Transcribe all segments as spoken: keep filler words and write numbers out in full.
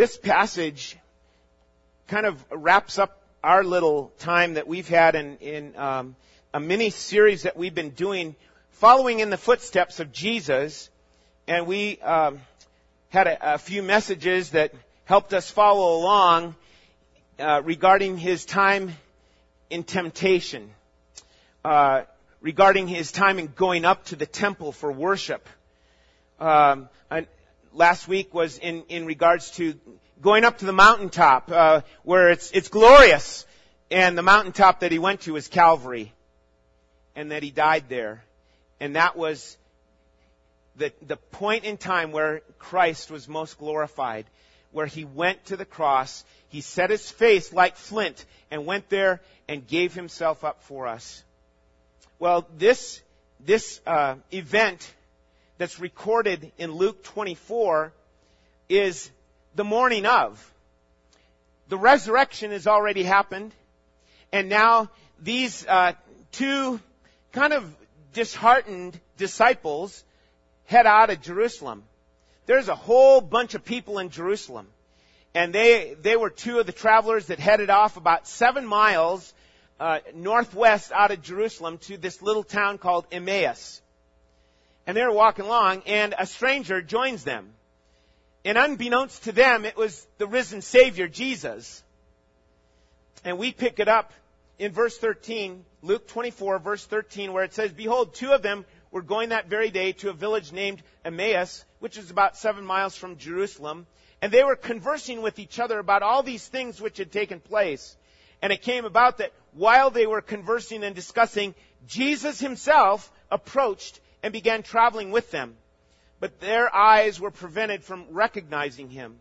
This passage kind of wraps up our little time that we've had in, in um, a mini-series that we've been doing, following in the footsteps of Jesus. And we um, had a, a few messages that helped us follow along uh, regarding his time in temptation, uh, regarding his time in going up to the temple for worship. Um, and last week was in, in regards to going up to the mountaintop, uh, where it's, it's glorious. And the mountaintop that he went to is Calvary, and that he died there. And that was the, the point in time where Christ was most glorified, where he went to the cross. He set his face like flint and went there and gave himself up for us. Well, this, this, uh, event that's recorded in Luke twenty-four is the morning of. The resurrection has already happened. And now these uh, two kind of disheartened disciples head out of Jerusalem. There's a whole bunch of people in Jerusalem. And they they were two of the travelers that headed off about seven miles uh, northwest out of Jerusalem to this little town called Emmaus. And they were walking along, and a stranger joins them. And unbeknownst to them, it was the risen Savior, Jesus. And we pick it up in verse thirteen, Luke twenty-four, verse thirteen, where it says, "Behold, two of them were going that very day to a village named Emmaus, which is about seven miles from Jerusalem. And they were conversing with each other about all these things which had taken place. And it came about that while they were conversing and discussing, Jesus himself approached and began traveling with them. But their eyes were prevented from recognizing him.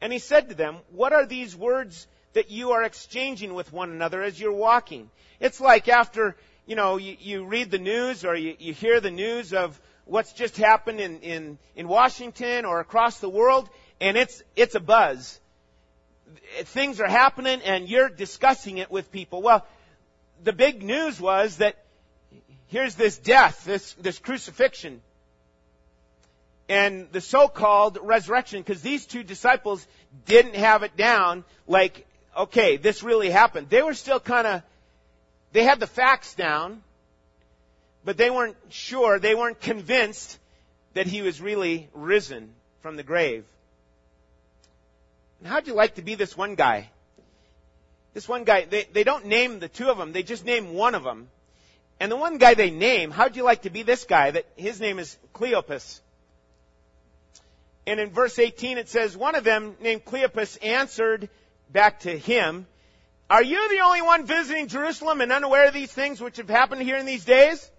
And he said to them, 'What are these words that you are exchanging with one another as you're walking?'" It's like after, you know, you, you read the news, or you, you hear the news of what's just happened in, in, in Washington or across the world, and it's it's a buzz. Things are happening, and you're discussing it with people. Well, the big news was that here's this death, this, this crucifixion, and the so-called resurrection, because these two disciples didn't have it down like, okay, this really happened. They were still kind of, they had the facts down, but they weren't sure, they weren't convinced that he was really risen from the grave. And how'd you like to be this one guy? This one guy, they, they don't name the two of them, they just name one of them. And the one guy they name, how'd you like to be this guy? That his name is Cleopas. And in verse eighteen it says, "One of them, named Cleopas, answered back to him, 'Are you the only one visiting Jerusalem and unaware of these things which have happened here in these days?'"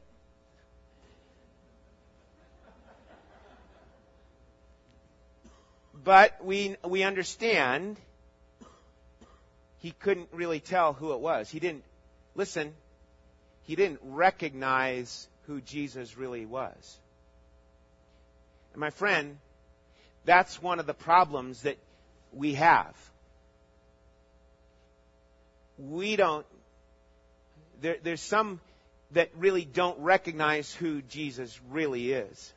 But we we understand he couldn't really tell who it was. He didn't listen. He didn't recognize who Jesus really was. And my friend, that's one of the problems that we have. We don't, there, there's some that really don't recognize who Jesus really is.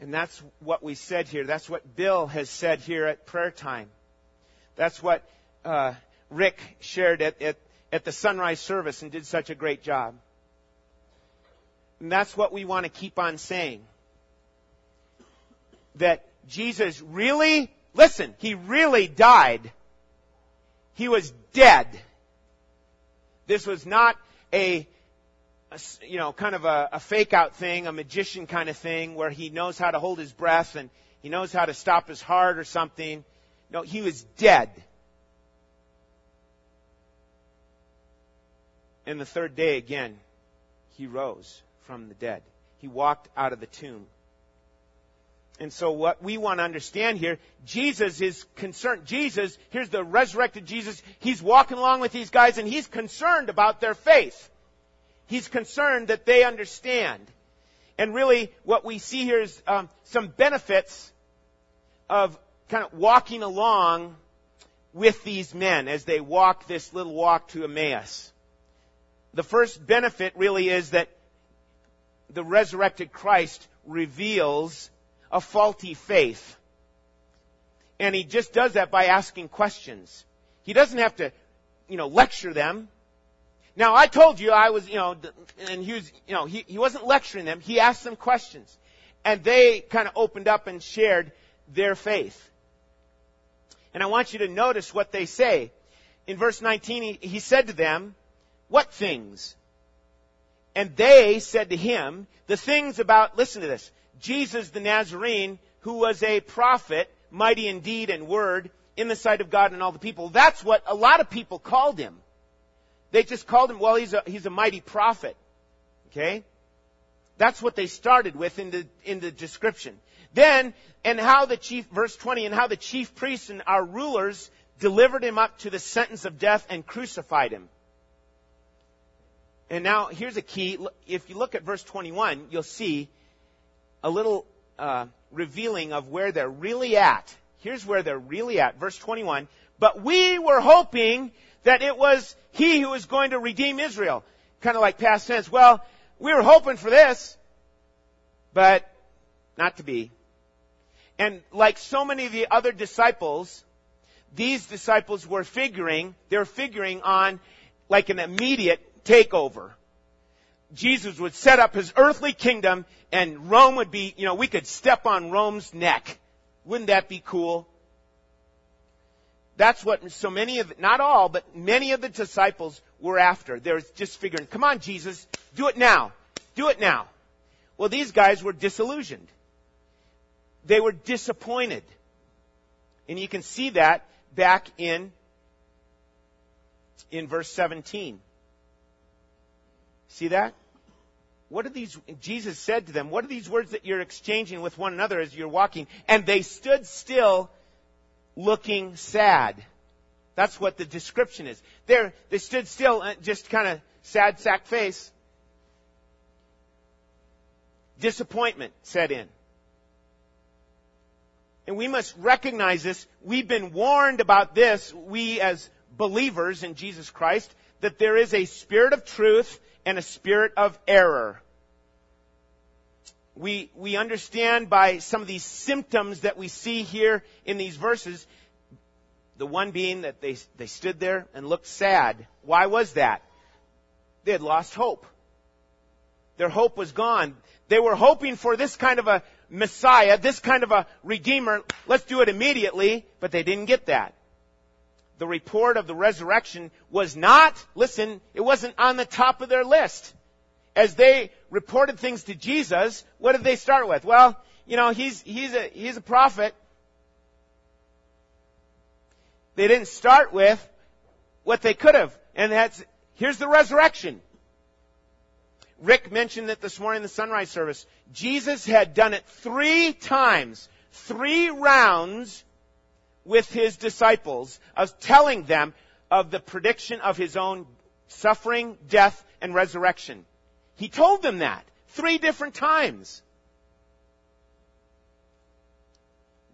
And that's what we said here. That's what Bill has said here at prayer time. That's what uh, Rick shared at, at, at the sunrise service and did such a great job. And that's what we want to keep on saying. That Jesus really, listen, he really died. He was dead. This was not a, a you know, kind of a, a fake out thing, a magician kind of thing where he knows how to hold his breath and he knows how to stop his heart or something. No, he was dead. And the third day again, he rose from the dead. He walked out of the tomb. And so what we want to understand here, Jesus is concerned. Jesus, here's the resurrected Jesus. He's walking along with these guys and he's concerned about their faith. He's concerned that they understand. And really what we see here is um, some benefits of kind of walking along with these men as they walk this little walk to Emmaus. The first benefit really is that the resurrected Christ reveals a faulty faith. And he just does that by asking questions. He doesn't have to, you know, lecture them. Now, I told you I was, you know, and he was, you know, he, he wasn't lecturing them. He asked them questions. And they kind of opened up and shared their faith. And I want you to notice what they say. In verse nineteen, he, he said to them, "What things?" And they said to him, "The things about," listen to this, "Jesus the Nazarene, who was a prophet, mighty in deed and word, in the sight of God and all the people." That's what a lot of people called him. They just called him, well, he's a, he's a mighty prophet. Okay? That's what they started with in the, in the description. Then, and how the chief, verse twenty, "And how the chief priests and our rulers delivered him up to the sentence of death and crucified him." And now, here's a key. If you look at verse twenty-one, you'll see a little uh, revealing of where they're really at. Here's where they're really at. Verse twenty-one, "But we were hoping that it was he who was going to redeem Israel." Kind of like past tense. Well, we were hoping for this, but not to be. And like so many of the other disciples, these disciples were figuring, they were figuring on like an immediate takeover. Jesus would set up his earthly kingdom and Rome would be, you know, we could step on Rome's neck. Wouldn't that be cool? That's what so many of, not all, but many of the disciples were after. They were just figuring, come on, Jesus, do it now. Do it now. Well, these guys were disillusioned. They were disappointed. And you can see that back in, in verse seventeen. See that? What are these, Jesus said to them, what are these words that you're exchanging with one another as you're walking? And they stood still, looking sad. That's what the description is. They're, they stood still, just kind of sad sack face. Disappointment set in. And we must recognize this. We've been warned about this, we as believers in Jesus Christ, that there is a spirit of truth and a spirit of error. We, we understand by some of these symptoms that we see here in these verses, the one being that they, they stood there and looked sad. Why was that? They had lost hope. Their hope was gone. They were hoping for this kind of a Messiah, this kind of a Redeemer. Let's do it immediately, but they didn't get that. The report of the resurrection was not, listen, it wasn't on the top of their list. As they reported things to Jesus, what did they start with? Well, you know, he's, he's a, he's a prophet. They didn't start with what they could have. And that's, here's the resurrection. Rick mentioned it this morning in the sunrise service. Jesus had done it three times, three rounds with his disciples of telling them of the prediction of his own suffering, death, and resurrection. He told them that three different times.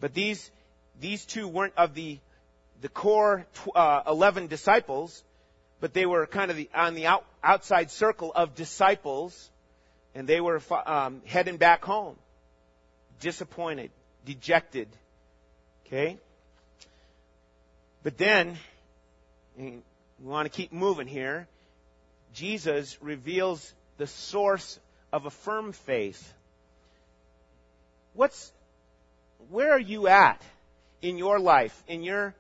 But these, these two weren't of the, the core uh, eleven disciples, but they were kind of the, on the out, outside circle of disciples, and they were um, heading back home, disappointed, dejected. Okay? But then, and we want to keep moving here, Jesus reveals the source of a firm faith. What's, where are you at in your life, in your,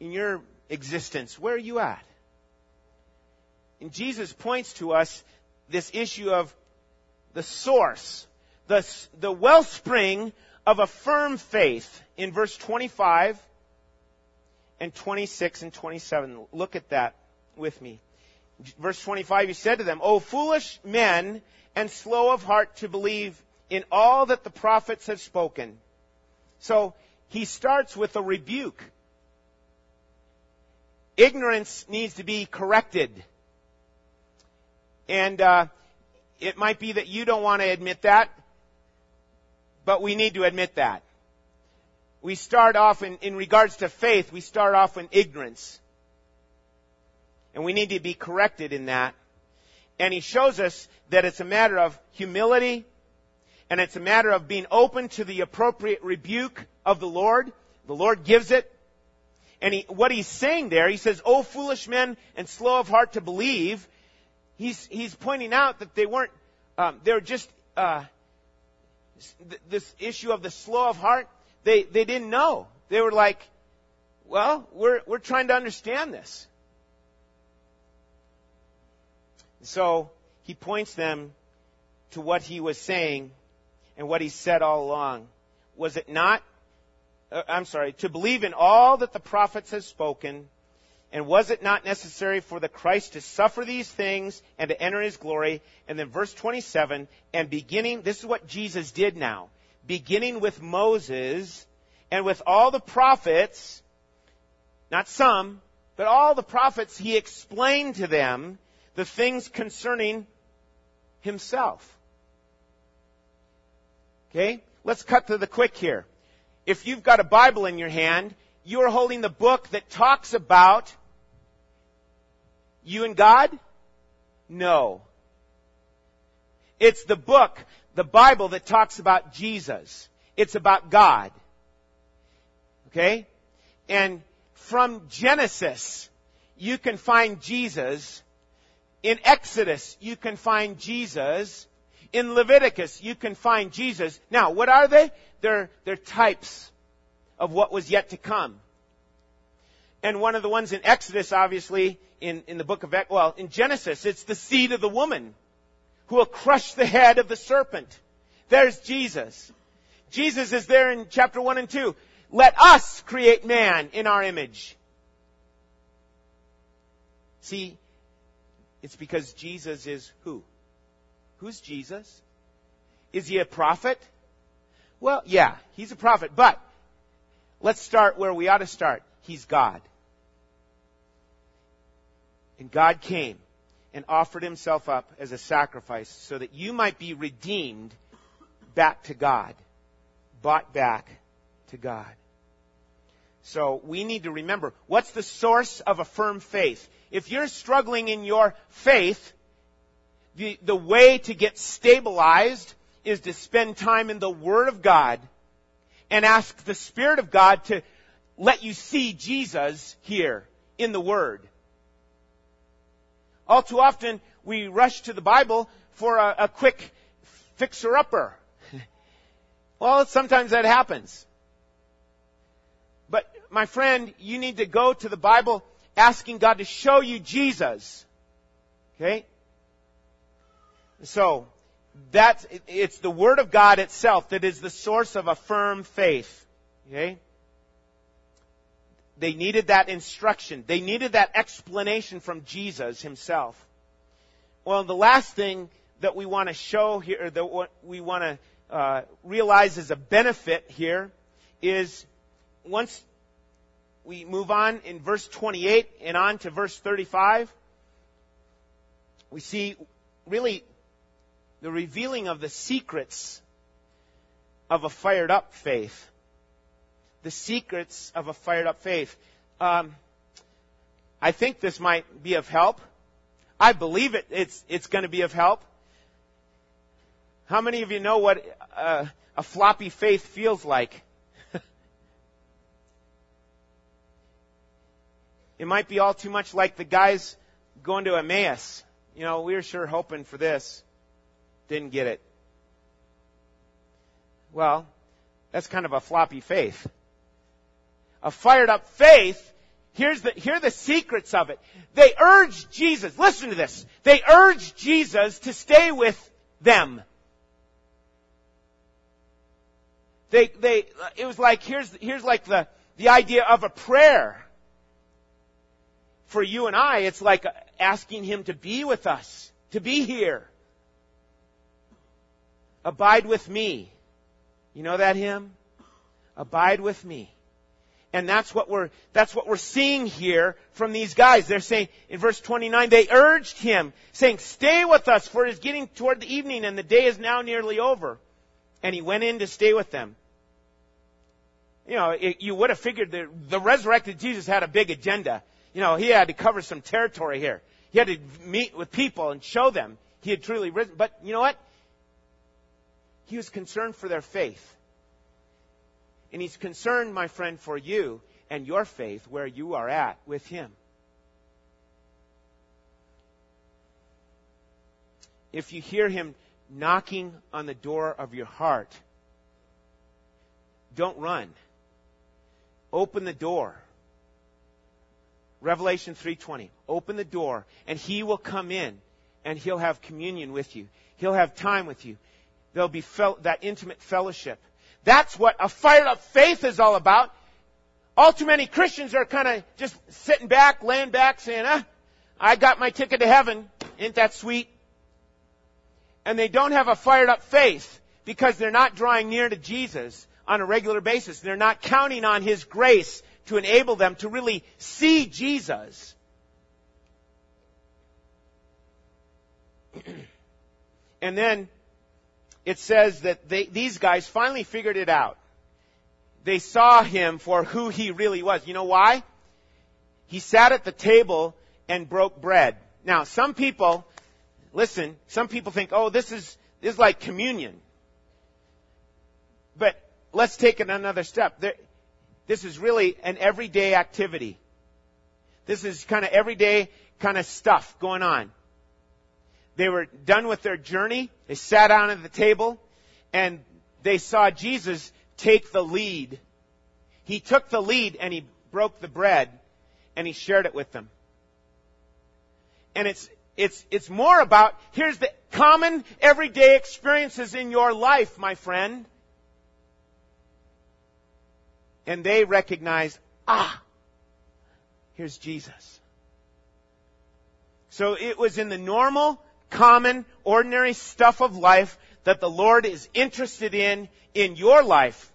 in your existence? Where are you at? And Jesus points to us this issue of the source, the, the wellspring of a firm faith in verse twenty-five and twenty-six and twenty-seven. Look at that with me. Verse twenty-five, he said to them, "O foolish men, and slow of heart to believe in all that the prophets have spoken." So he starts with a rebuke. Ignorance needs to be corrected. And uh, it might be that you don't want to admit that, but we need to admit that. We start off in, in regards to faith, we start off in ignorance. And we need to be corrected in that. And he shows us that it's a matter of humility, and it's a matter of being open to the appropriate rebuke of the Lord. The Lord gives it. And he, what he's saying there, he says, "O foolish men and slow of heart to believe." He's, he's pointing out that they weren't, um, they were just, uh, th- this issue of the slow of heart. They, they didn't know. They were like, well, we're, we're trying to understand this. So he points them to what he was saying and what he said all along. Was it not? I'm sorry, to believe in all that the prophets have spoken, and was it not necessary for the Christ to suffer these things and to enter his glory? And then verse twenty-seven, and beginning, this is what Jesus did now, beginning with Moses and with all the prophets, not some, but all the prophets, he explained to them the things concerning himself. Okay, let's cut to the quick here. If you've got a Bible in your hand, you are holding the book that talks about you and God? No. It's the book, the Bible, that talks about Jesus. It's about God. Okay? And from Genesis, you can find Jesus. In Exodus, you can find Jesus. In Leviticus, you can find Jesus. Now, what are they? They're, they're types of what was yet to come. And one of the ones in Exodus, obviously, in, in the book of, well, in Genesis, it's the seed of the woman who will crush the head of the serpent. There's Jesus. Jesus is there in chapter one and two. Let us create man in our image. See, it's because Jesus is who? Who's Jesus? Is he a prophet? Well, yeah, he's a prophet. But let's start where we ought to start. He's God. And God came and offered himself up as a sacrifice so that you might be redeemed back to God. Bought back to God. So we need to remember, what's the source of a firm faith? If you're struggling in your faith, The, the way to get stabilized is to spend time in the Word of God and ask the Spirit of God to let you see Jesus here in the Word. All too often, we rush to the Bible for a, a quick fixer-upper. Well, sometimes that happens. But, my friend, you need to go to the Bible asking God to show you Jesus. Okay? So, that's, it's the Word of God itself that is the source of a firm faith. Okay? They needed that instruction. They needed that explanation from Jesus himself. Well, the last thing that we want to show here, that what we want to uh, realize as a benefit here, is once we move on in verse twenty-eight and on to verse thirty-five, we see really the revealing of the secrets of a fired-up faith. The secrets of a fired-up faith. Um, I think this might be of help. I believe it. It's it's going to be of help. How many of you know what uh, a floppy faith feels like? It might be all too much like the guys going to Emmaus. You know, we were sure hoping for this. Didn't get it. Well, that's kind of a floppy faith. A fired up faith, here's the, here are the secrets of it. They urged Jesus, listen to this, they urged Jesus to stay with them. They, they, it was like, here's, here's like the, the idea of a prayer. For you and I, it's like asking Him to be with us, to be here. Abide with me. You know that hymn? Abide with me. And that's what we're, that's what we're seeing here from these guys. They're saying, in verse twenty-nine, they urged him, saying, stay with us, for it is getting toward the evening, and the day is now nearly over. And he went in to stay with them. You know, it, you would have figured that the resurrected Jesus had a big agenda. You know, he had to cover some territory here. He had to meet with people and show them he had truly risen. But you know what? He was concerned for their faith. And he's concerned, my friend, for you and your faith, where you are at with him. If you hear him knocking on the door of your heart, don't run. Open the door. Revelation three twenty. Open the door and he will come in and he'll have communion with you. He'll have time with you. There'll be fel- that intimate fellowship. That's what a fired up faith is all about. All too many Christians are kind of just sitting back, laying back, saying, ah, I got my ticket to heaven. Ain't that sweet? And they don't have a fired up faith because they're not drawing near to Jesus on a regular basis. They're not counting on His grace to enable them to really see Jesus. And then it says that they, these guys finally figured it out. They saw Him for who He really was. You know why? He sat at the table and broke bread. Now, some people, listen, some people think, oh, this is, this is like communion. But let's take it another step. There, this is really an everyday activity. This is kind of everyday kind of stuff going on. They were done with their journey. They sat down at the table and they saw Jesus take the lead. He took the lead and He broke the bread and He shared it with them. And it's, it's, it's more about, here's the common everyday experiences in your life, my friend. And they recognize, ah, here's Jesus. So it was in the normal, common, ordinary stuff of life that the Lord is interested in, in your life,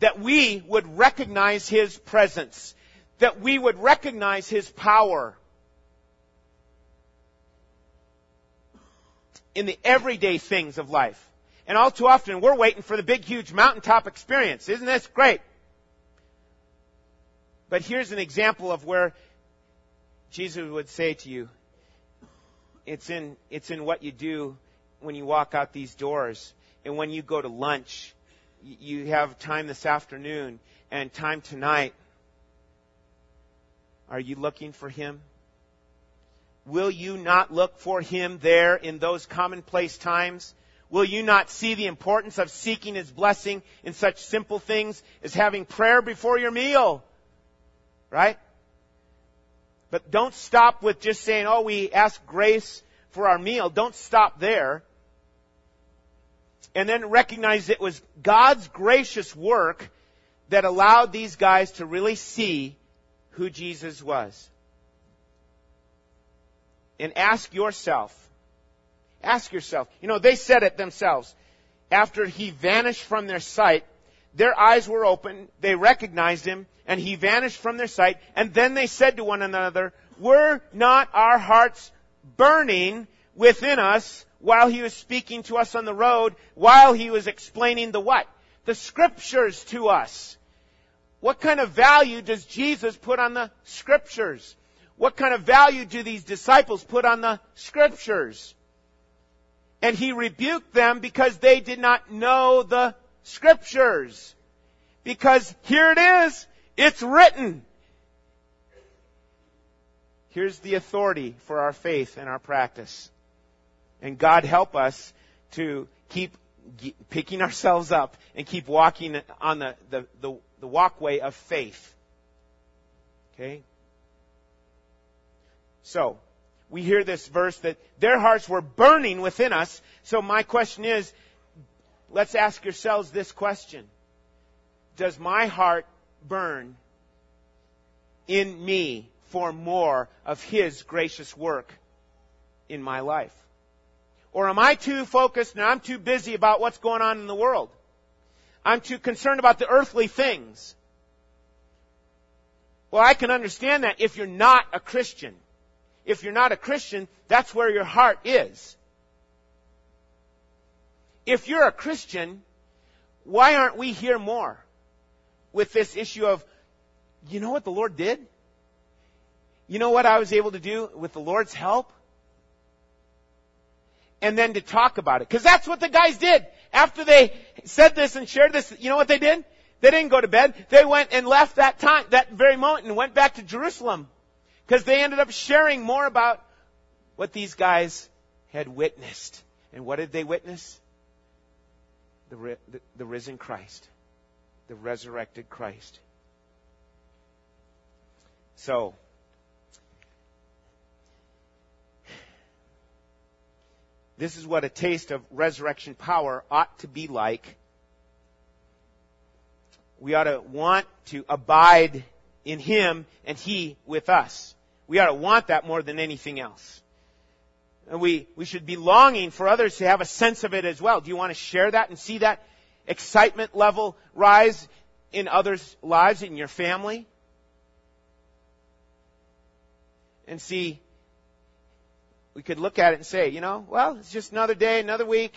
that we would recognize His presence, that we would recognize His power. In the everyday things of life. And all too often we're waiting for the big, huge mountaintop experience. Isn't this great? But here's an example of where Jesus would say to you, It's in, it's in what you do when you walk out these doors and when you go to lunch. You have time this afternoon and time tonight. Are you looking for Him? Will you not look for Him there in those commonplace times? Will you not see the importance of seeking His blessing in such simple things as having prayer before your meal? Right? But don't stop with just saying, oh, we ask grace for our meal. Don't stop there. And then recognize it was God's gracious work that allowed these guys to really see who Jesus was. And ask yourself, ask yourself, you know, they said it themselves. After He vanished from their sight, their eyes were open, they recognized Him, and He vanished from their sight. And then they said to one another, were not our hearts burning within us while He was speaking to us on the road, while He was explaining the what? The Scriptures to us. What kind of value does Jesus put on the Scriptures? What kind of value do these disciples put on the Scriptures? And He rebuked them because they did not know the Scriptures. Because here it is. It's written. Here's the authority for our faith and our practice. And God help us to keep picking ourselves up and keep walking on the, the, the, the walkway of faith. Okay? So, we hear this verse that their hearts were burning within us. So my question is, let's ask yourselves this question. Does my heart burn in me for more of His gracious work in my life? Or am I too focused and I'm too busy about what's going on in the world? I'm too concerned about the earthly things. Well, I can understand that if you're not a Christian. If you're not a Christian, that's where your heart is. If you're a Christian, why aren't we here more with this issue of, you know what the Lord did? You know what I was able to do with the Lord's help? And then to talk about it. Because that's what the guys did. After they said this and shared this, you know what they did? They didn't go to bed. They went and left that time, that very moment, and went back to Jerusalem, because they ended up sharing more about what these guys had witnessed. And what did they witness? The, the, the risen Christ, the resurrected Christ. So, this is what a taste of resurrection power ought to be like. We ought to want to abide in Him and He with us. We ought to want that more than anything else. And we, we should be longing for others to have a sense of it as well. Do you want to share that and see that excitement level rise in others' lives, in your family? And see, we could look at it and say, you know, well, it's just another day, another week.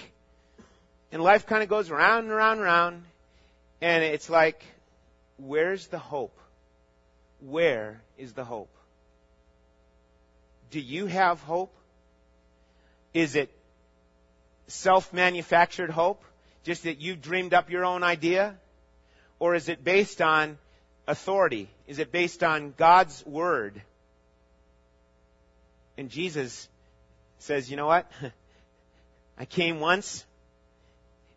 And life kind of goes round and round and round. And it's like, where's the hope? Where is the hope? Do you have hope? Is it self-manufactured hope? Just that you dreamed up your own idea? Or is it based on authority? Is it based on God's Word? And Jesus says, you know what? I came once,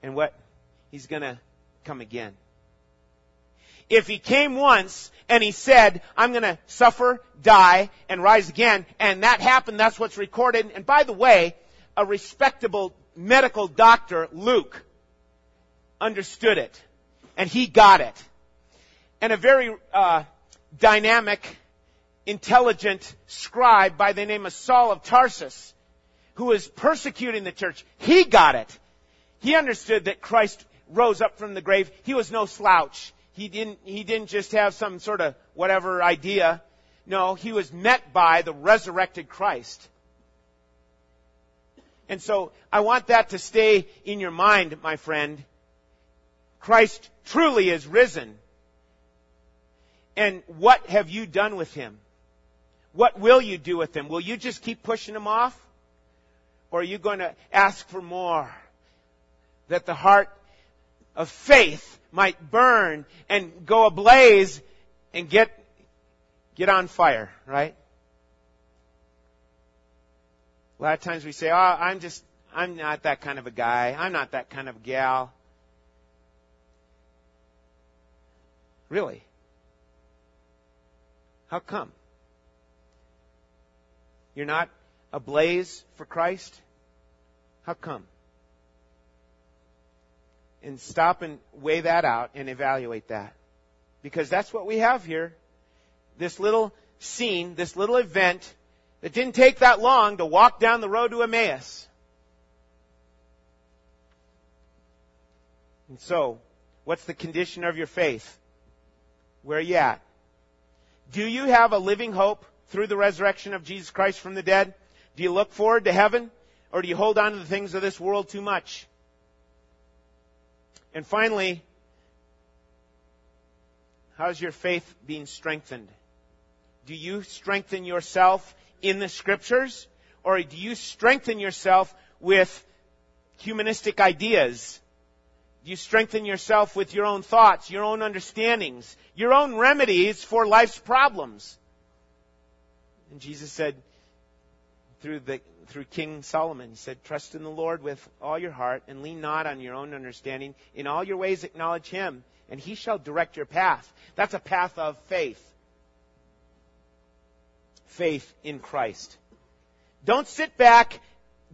and what? He's going to come again. If He came once and He said, I'm going to suffer, die, and rise again, and that happened, that's what's recorded. And by the way, a respectable medical doctor, Luke, understood it. And he got it. And a very uh, dynamic, intelligent scribe by the name of Saul of Tarsus, who was persecuting the church, he got it. He understood that Christ rose up from the grave. He was no slouch. He didn't, he didn't just have some sort of whatever idea. No, he was met by the resurrected Christ. And so I want that to stay in your mind, my friend. Christ truly is risen. And what have you done with Him? What will you do with Him? Will you just keep pushing Him off? Or are you going to ask for more? That the heart of faith might burn and go ablaze and get, get on fire, right? A lot of times we say, oh, I'm just, I'm not that kind of a guy. I'm not that kind of gal. Really? How come? You're not ablaze for Christ? How come? And stop and weigh that out and evaluate that. Because that's what we have here. This little scene, this little event that didn't take that long to walk down the road to Emmaus. And so, what's the condition of your faith? Where are you at? Do you have a living hope through the resurrection of Jesus Christ from the dead? Do you look forward to heaven? Or do you hold on to the things of this world too much? And finally, how's your faith being strengthened? Do you strengthen yourself in the Scriptures? Or do you strengthen yourself with humanistic ideas? Do you strengthen yourself with your own thoughts, your own understandings, your own remedies for life's problems? And Jesus said through the Through King Solomon, he said, trust in the Lord with all your heart and lean not on your own understanding. In all your ways acknowledge Him, and He shall direct your path. That's a path of faith. Faith in Christ. Don't sit back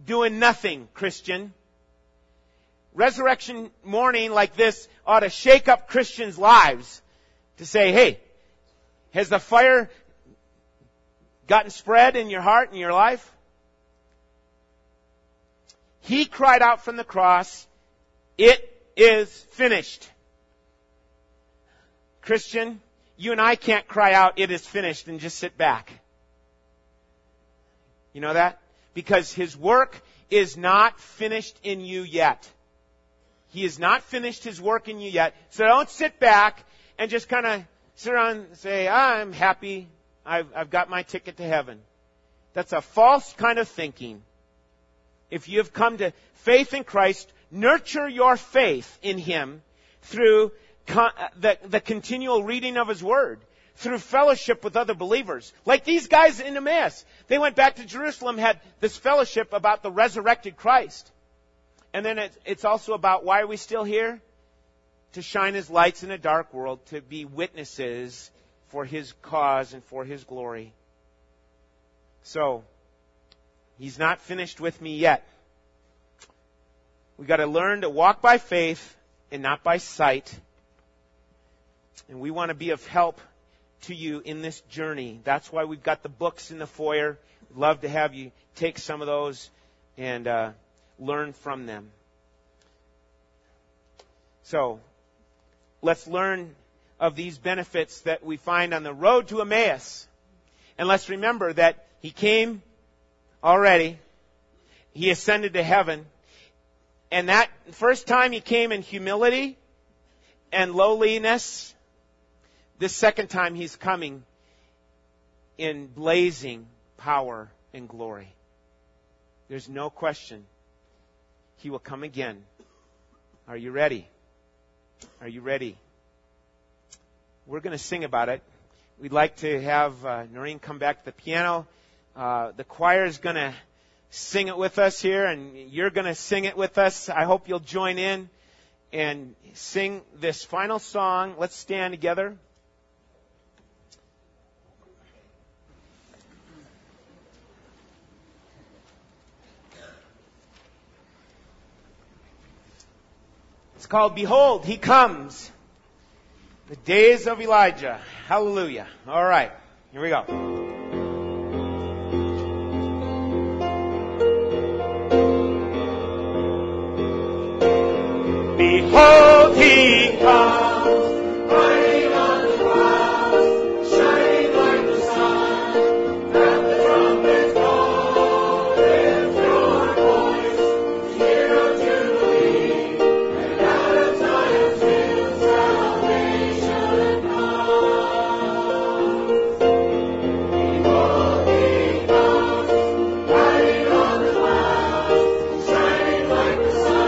doing nothing, Christian. Resurrection morning like this ought to shake up Christians' lives to say, hey, has the fire gotten spread in your heart and your life? He cried out from the cross, it is finished. Christian, you and I can't cry out, it is finished, and just sit back. You know that? Because His work is not finished in you yet. He has not finished His work in you yet. So don't sit back and just kind of sit around and say, I'm happy, I've, I've got my ticket to heaven. That's a false kind of thinking. If you have come to faith in Christ, nurture your faith in Him through the, the continual reading of His Word, through fellowship with other believers. Like these guys in Emmaus, they went back to Jerusalem, had this fellowship about the resurrected Christ. And then it's also about, why are we still here? To shine His lights in a dark world, to be witnesses for His cause and for His glory. So, He's not finished with me yet. We've got to learn to walk by faith and not by sight. And we want to be of help to you in this journey. That's why we've got the books in the foyer. We'd love to have you take some of those and uh, learn from them. So, let's learn of these benefits that we find on the road to Emmaus. And let's remember that He came already. He ascended to heaven. And that first time He came in humility and lowliness. This second time He's coming in blazing power and glory. There's no question. He will come again. Are you ready? Are you ready? We're going to sing about it. We'd like to have uh, Noreen come back to the piano. Uh, the choir is going to sing it with us here, and you're going to sing it with us. I hope you'll join in and sing this final song. Let's stand together. It's called, Behold, He Comes. The days of Elijah. Hallelujah. All right. Here we go. Behold, He comes, riding on the clouds, shining like the sun. At the trumpet's call, lift your voice, hear our jubilee, and out of Zion till salvation comes. Behold, He comes, riding on the clouds, shining like the sun.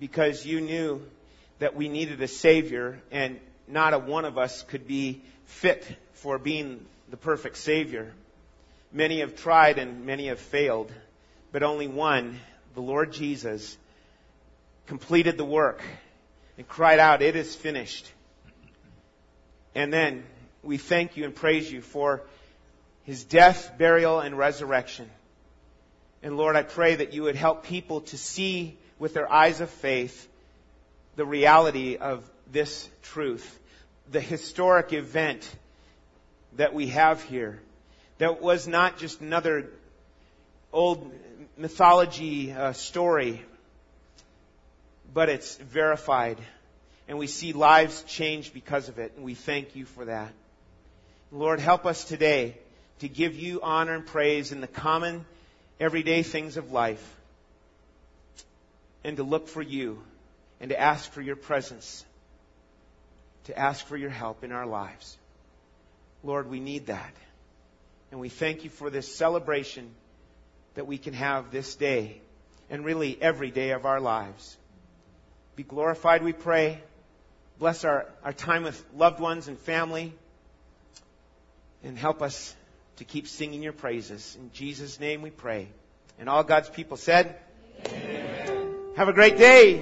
Because You knew that we needed a Savior, and not a one of us could be fit for being the perfect Savior. Many have tried and many have failed, but only one, the Lord Jesus, completed the work and cried out, "It is finished." And then we thank you and praise you for His death, burial, and resurrection. And Lord, I pray that you would help people to see with their eyes of faith the reality of this truth, the historic event that we have here, that was not just another old mythology uh, story, but it's verified. And we see lives changed because of it. And we thank you for that. Lord, help us today to give you honor and praise in the common, everyday things of life. And to look for you. And to ask for your presence. To ask for your help in our lives. Lord, we need that. And we thank you for this celebration that we can have this day. And really every day of our lives. Be glorified, we pray. Bless our, our time with loved ones and family. And help us to keep singing your praises. In Jesus' name we pray. And all God's people said, Amen. Have a great day.